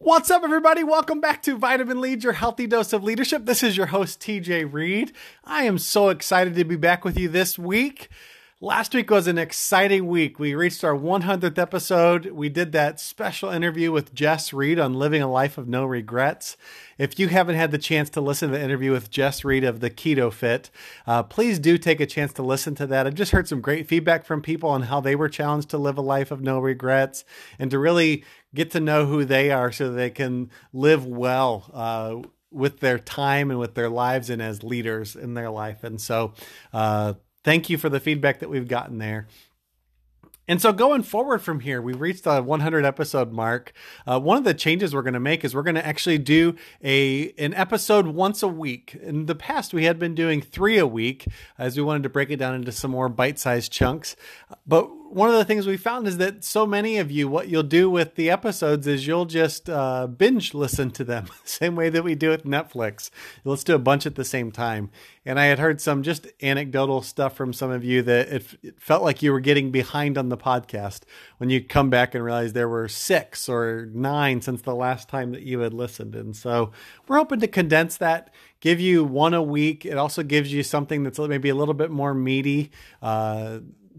What's up, everybody? Welcome back to Vitamin Leads, your healthy dose of leadership. This is your host, TJ Reed. I am so excited to be back with you this week. Last week was an exciting week. We reached our 100th episode. We did that special interview with Jess Reed on living a life of no regrets. If you haven't had the chance to listen to the interview with Jess Reed of The Keto Fit, please do take a chance to listen to that. I've just heard some great feedback from people on how they were challenged to live a life of no regrets and to really get to know who they are so they can live well with their time and with their lives and as leaders in their life. And so thank you for the feedback that we've gotten there. And so going forward from here, we've reached the 100 episode mark. One of the changes we're going to make is we're going to actually do an episode once a week. In the past, we had been doing 3 a week as we wanted to break it down into some more bite-sized chunks. But one of the things we found is that so many of you, what you'll do with the episodes is you'll just binge listen to them, same way that we do with Netflix. Let's do a bunch at the same time. And I had heard some just anecdotal stuff from some of you that it felt like you were getting behind on the podcast when you come back and realize there were 6 or 9 since the last time that you had listened. And so we're hoping to condense that, give you one a week. It also gives you something that's maybe a little bit more meaty,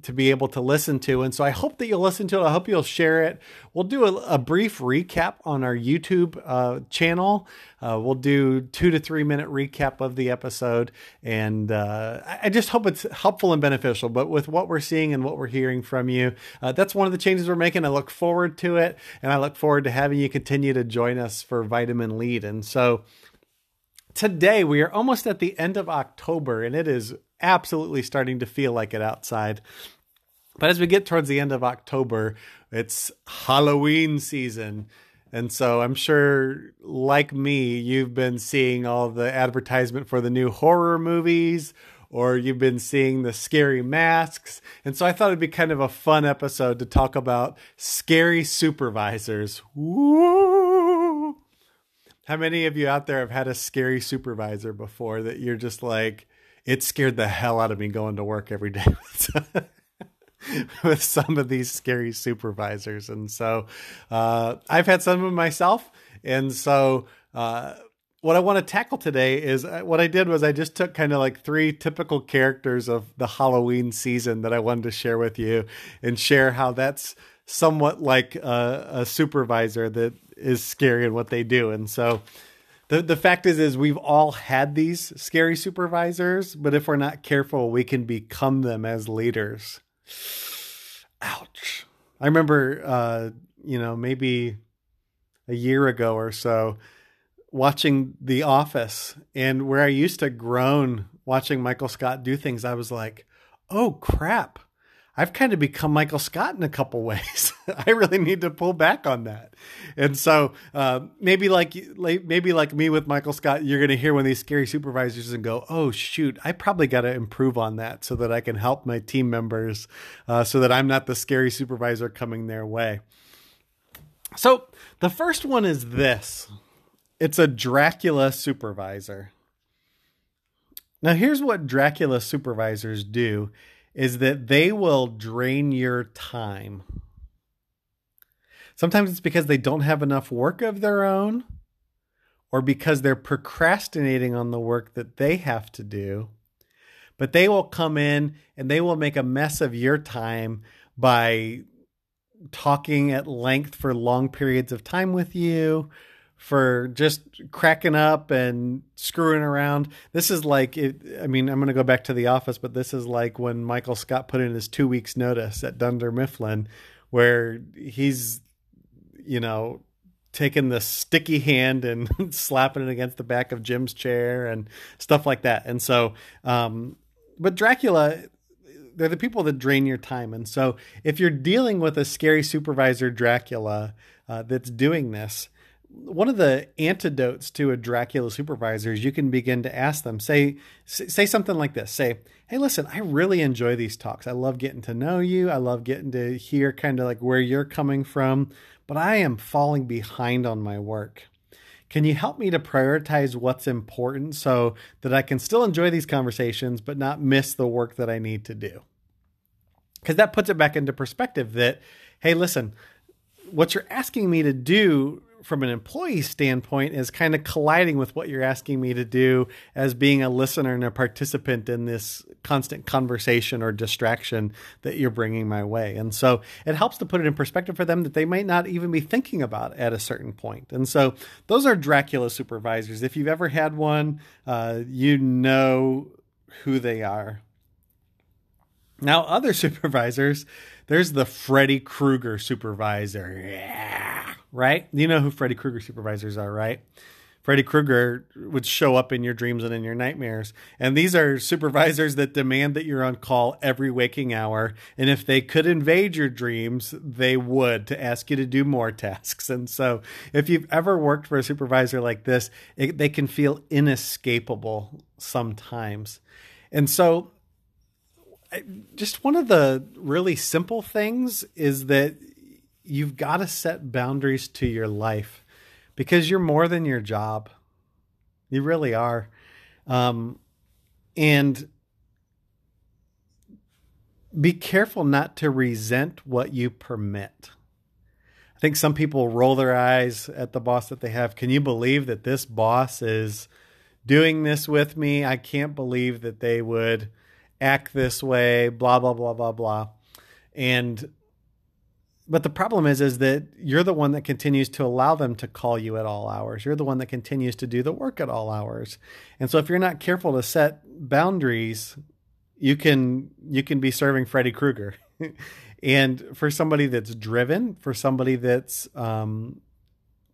to be able to listen to. And so I hope that you'll listen to it. I hope you'll share it. We'll do a brief recap on our YouTube channel. We'll do 2 to 3 minute recap of the episode. And I just hope it's helpful and beneficial. But with what we're seeing and what we're hearing from you, that's one of the changes we're making. I look forward to it. And I look forward to having you continue to join us for Vitamin Lead. And so today we are almost at the end of October, and it is absolutely starting to feel like it outside. But as we get towards the end of October, it's Halloween season. And so I'm sure, like me, you've been seeing all the advertisement for the new horror movies, or you've been seeing the scary masks. And so I thought it'd be kind of a fun episode to talk about scary supervisors. Woo! How many of you out there have had a scary supervisor before that you're just like, it scared the hell out of me going to work every day with some of these scary supervisors. And so I've had some of them myself. And so what I want to tackle today is what I did was I just took kind of like 3 typical characters of the Halloween season that I wanted to share with you and share how that's somewhat like a supervisor that is scary and what they do. And so The fact is we've all had these scary supervisors, but if we're not careful, we can become them as leaders. Ouch. I remember, maybe a year ago or so watching The Office, and where I used to groan watching Michael Scott do things, I was like, oh crap, I've kind of become Michael Scott in a couple ways. I really need to pull back on that. And so maybe like me with Michael Scott, you're going to hear one of these scary supervisors and go, oh shoot, I probably got to improve on that so that I can help my team members so that I'm not the scary supervisor coming their way. So the first one is this. It's a Dracula supervisor. Now here's what Dracula supervisors do. Is that they will drain your time. Sometimes it's because they don't have enough work of their own, or because they're procrastinating on the work that they have to do, but they will come in and they will make a mess of your time by talking at length for long periods of time with you, for just cracking up and screwing around. This is like, I'm going to go back to The Office, but this is like when Michael Scott put in his 2 weeks notice at Dunder Mifflin, where he's, taking the sticky hand and slapping it against the back of Jim's chair and stuff like that. And so, but Dracula, they're the people that drain your time. And so if you're dealing with a scary supervisor, Dracula, that's doing this, one of the antidotes to a Dracula supervisor is you can begin to ask them, say something like this. Say, hey, listen, I really enjoy these talks. I love getting to know you. I love getting to hear kind of like where you're coming from, but I am falling behind on my work. Can you help me to prioritize what's important so that I can still enjoy these conversations, but not miss the work that I need to do? Because that puts it back into perspective that, hey, listen, what you're asking me to do from an employee standpoint is kind of colliding with what you're asking me to do as being a listener and a participant in this constant conversation or distraction that you're bringing my way. And so it helps to put it in perspective for them that they might not even be thinking about at a certain point. And so those are Dracula supervisors. If you've ever had one, you know who they are. Now, other supervisors, there's the Freddy Krueger supervisor. Yeah, right? You know who Freddy Krueger supervisors are, right? Freddy Krueger would show up in your dreams and in your nightmares. And these are supervisors that demand that you're on call every waking hour. And if they could invade your dreams, they would, to ask you to do more tasks. And so if you've ever worked for a supervisor like this, they can feel inescapable sometimes. And so just one of the really simple things is that you've got to set boundaries to your life, because you're more than your job. You really are. And be careful not to resent what you permit. I think some people roll their eyes at the boss that they have. Can you believe that this boss is doing this with me? I can't believe that they would act this way, blah, blah, blah, blah, blah. But the problem is that you're the one that continues to allow them to call you at all hours. You're the one that continues to do the work at all hours. And so if you're not careful to set boundaries, you can be serving Freddy Krueger. And for somebody that's driven, for somebody that's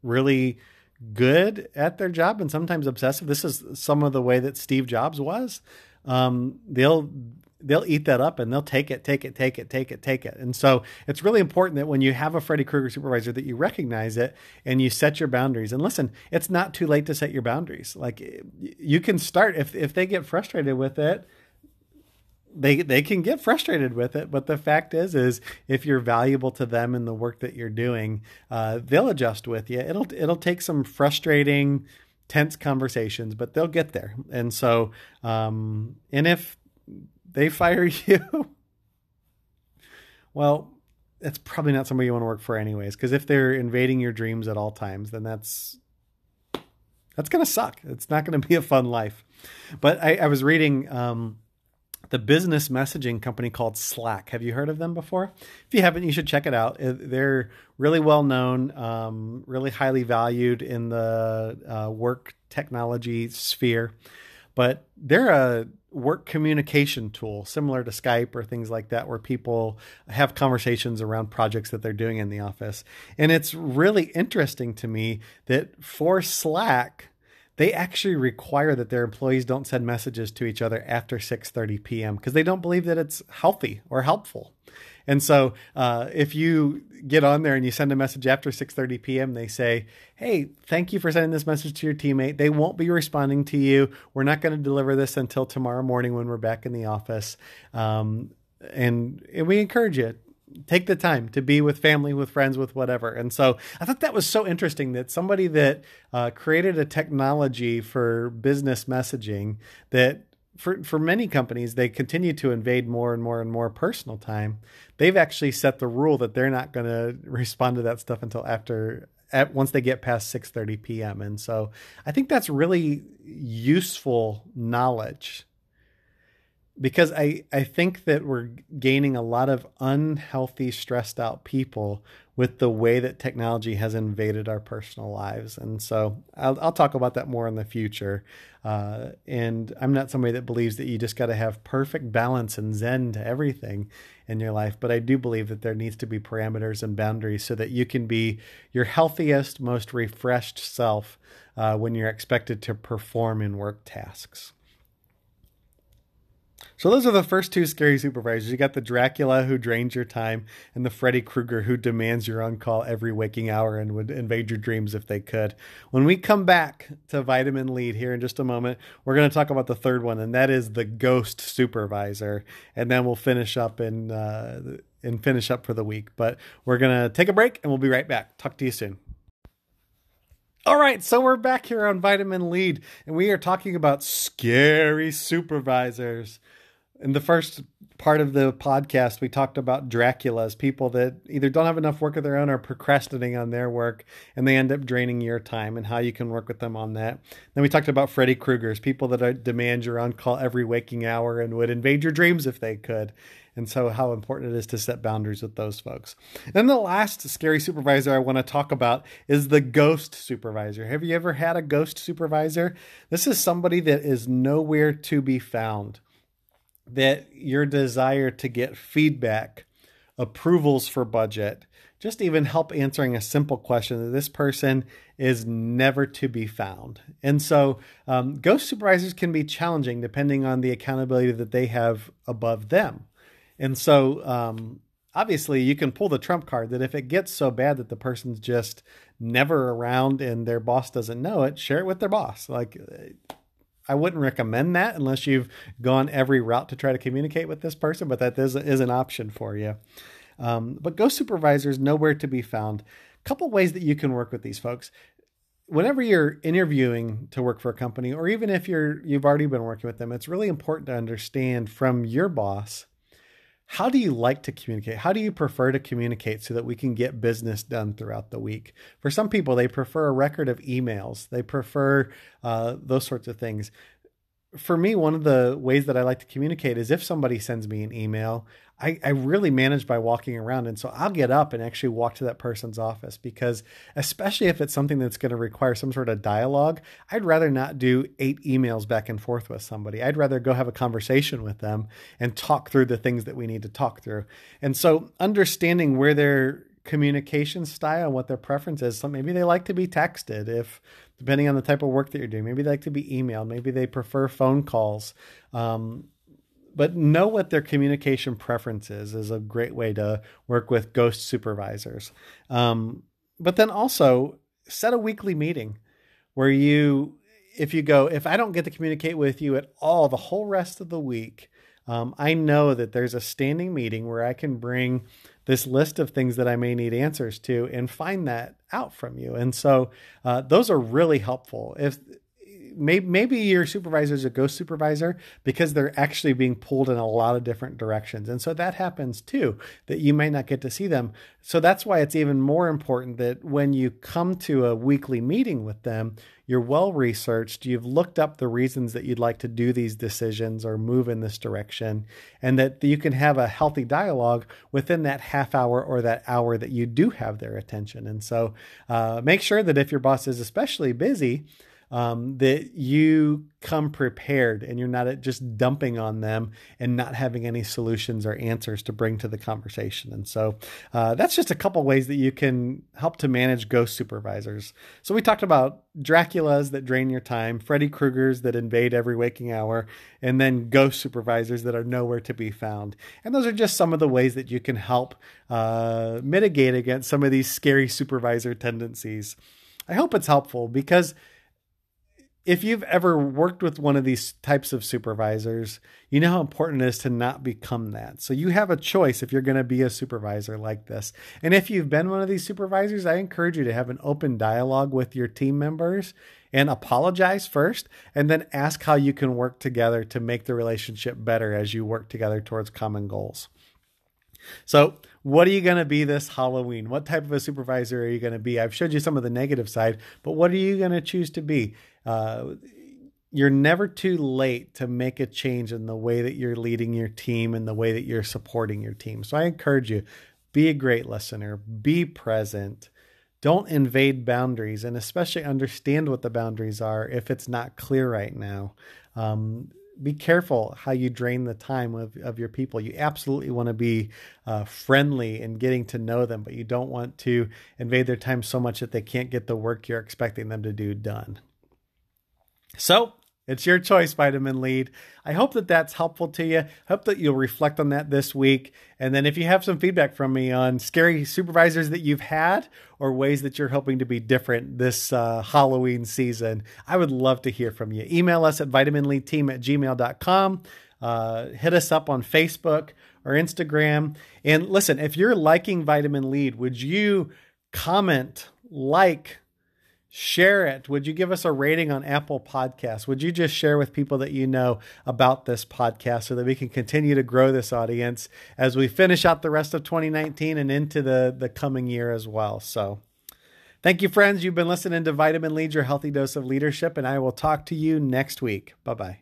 really good at their job and sometimes obsessive, this is some of the way that Steve Jobs was. They'll eat that up and they'll take it. And so it's really important that when you have a Freddy Krueger supervisor that you recognize it and you set your boundaries. And listen, it's not too late to set your boundaries. Like, you can start, if they get frustrated with it, they can get frustrated with it. But the fact is if you're valuable to them in the work that you're doing, they'll adjust with you. It'll take some frustrating, tense conversations, but they'll get there. And so, and if they fire you, well, that's probably not somebody you want to work for anyways, because if they're invading your dreams at all times, then that's going to suck. It's not going to be a fun life. But I was reading the business messaging company called Slack. Have you heard of them before? If you haven't, you should check it out. They're really well known, really highly valued in the work technology sphere. But they're a work communication tool similar to Skype or things like that, where people have conversations around projects that they're doing in the office. And it's really interesting to me that for Slack, they actually require that their employees don't send messages to each other after 6:30 p.m. because they don't believe that it's healthy or helpful. And so if you get on there and you send a message after 6:30 p.m., they say, hey, thank you for sending this message to your teammate. They won't be responding to you. We're not going to deliver this until tomorrow morning when we're back in the office. And we encourage you. Take the time to be with family, with friends, with whatever. And so I thought that was so interesting that somebody that created a technology for business messaging that for many companies, they continue to invade more and more and more personal time. They've actually set the rule that they're not going to respond to that stuff until once they get past 6:30 p.m. And so I think that's really useful knowledge, because I think that we're gaining a lot of unhealthy, stressed out people with the way that technology has invaded our personal lives. And so I'll talk about that more in the future. And I'm not somebody that believes that you just got to have perfect balance and zen to everything in your life. But I do believe that there needs to be parameters and boundaries so that you can be your healthiest, most refreshed self when you're expected to perform in work tasks. So those are the first two scary supervisors. You got the Dracula who drains your time and the Freddy Krueger who demands you're on call every waking hour and would invade your dreams if they could. When we come back to Vitamin Lead here in just a moment, we're going to talk about the third one, and that is the ghost supervisor. And then we'll finish up and finish up for the week. But we're going to take a break and we'll be right back. Talk to you soon. All right, so we're back here on Vitamin Lead, and we are talking about scary supervisors. In the first part of the podcast, we talked about Dracula as people that either don't have enough work of their own or procrastinating on their work, and they end up draining your time and how you can work with them on that. Then we talked about Freddy Krueger's people that demand you're on call every waking hour and would invade your dreams if they could. And so how important it is to set boundaries with those folks. Then the last scary supervisor I want to talk about is the ghost supervisor. Have you ever had a ghost supervisor? This is somebody that is nowhere to be found. That your desire to get feedback, approvals for budget, just even help answering a simple question, that this person is never to be found. And so ghost supervisors can be challenging depending on the accountability that they have above them. And so obviously you can pull the trump card that if it gets so bad that the person's just never around and their boss doesn't know it, share it with their boss. Like, I wouldn't recommend that unless you've gone every route to try to communicate with this person, but that is an option for you. But ghost supervisors, nowhere to be found. A couple ways that you can work with these folks. Whenever you're interviewing to work for a company, or even if you've already been working with them, it's really important to understand from your boss, how do you like to communicate? How do you prefer to communicate so that we can get business done throughout the week? For some people, they prefer a record of emails. They prefer those sorts of things. For me, one of the ways that I like to communicate is if somebody sends me an email, I really manage by walking around. And so I'll get up and actually walk to that person's office, because especially if it's something that's going to require some sort of dialogue, I'd rather not do 8 emails back and forth with somebody. I'd rather go have a conversation with them and talk through the things that we need to talk through. And so understanding where their communication style, what their preference is. So maybe they like to be texted, if depending on the type of work that you're doing. Maybe they like to be emailed. Maybe they prefer phone calls. But know what their communication preference is a great way to work with ghost supervisors. But then also set a weekly meeting where if I don't get to communicate with you at all the whole rest of the week, I know that there's a standing meeting where I can bring this list of things that I may need answers to and find that out from you. And so those are really helpful. If maybe your supervisor is a ghost supervisor because they're actually being pulled in a lot of different directions. And so that happens too, that you might not get to see them. So that's why it's even more important that when you come to a weekly meeting with them, you're well-researched, you've looked up the reasons that you'd like to do these decisions or move in this direction, and that you can have a healthy dialogue within that half hour or that hour that you do have their attention. And so make sure that if your boss is especially busy, that you come prepared and you're not just dumping on them and not having any solutions or answers to bring to the conversation. And so that's just a couple ways that you can help to manage ghost supervisors. So we talked about Draculas that drain your time, Freddy Krueger's that invade every waking hour, and then ghost supervisors that are nowhere to be found. And those are just some of the ways that you can help mitigate against some of these scary supervisor tendencies. I hope it's helpful, because if you've ever worked with one of these types of supervisors, you know how important it is to not become that. So you have a choice if you're going to be a supervisor like this. And if you've been one of these supervisors, I encourage you to have an open dialogue with your team members and apologize first, and then ask how you can work together to make the relationship better as you work together towards common goals. So what are you going to be this Halloween? What type of a supervisor are you going to be? I've showed you some of the negative side, but what are you going to choose to be? You're never too late to make a change in the way that you're leading your team and the way that you're supporting your team. So I encourage you, be a great listener, be present, don't invade boundaries, and especially understand what the boundaries are if it's not clear right now. Be careful how you drain the time of your people. You absolutely want to be friendly in getting to know them, but you don't want to invade their time so much that they can't get the work you're expecting them to do done. So it's your choice, Vitamin Lead. I hope that that's helpful to you. I hope that you'll reflect on that this week. And then if you have some feedback from me on scary supervisors that you've had or ways that you're hoping to be different this Halloween season, I would love to hear from you. Email us at vitaminleadteam@gmail.com. Hit us up on Facebook or Instagram. And listen, if you're liking Vitamin Lead, would you comment, like, Share it. Would you give us a rating on Apple Podcasts? Would you just share with people that you know about this podcast so that we can continue to grow this audience as we finish out the rest of 2019 and into the coming year as well? So thank you, friends. You've been listening to Vitamin Leads, your healthy dose of leadership, and I will talk to you next week. Bye-bye.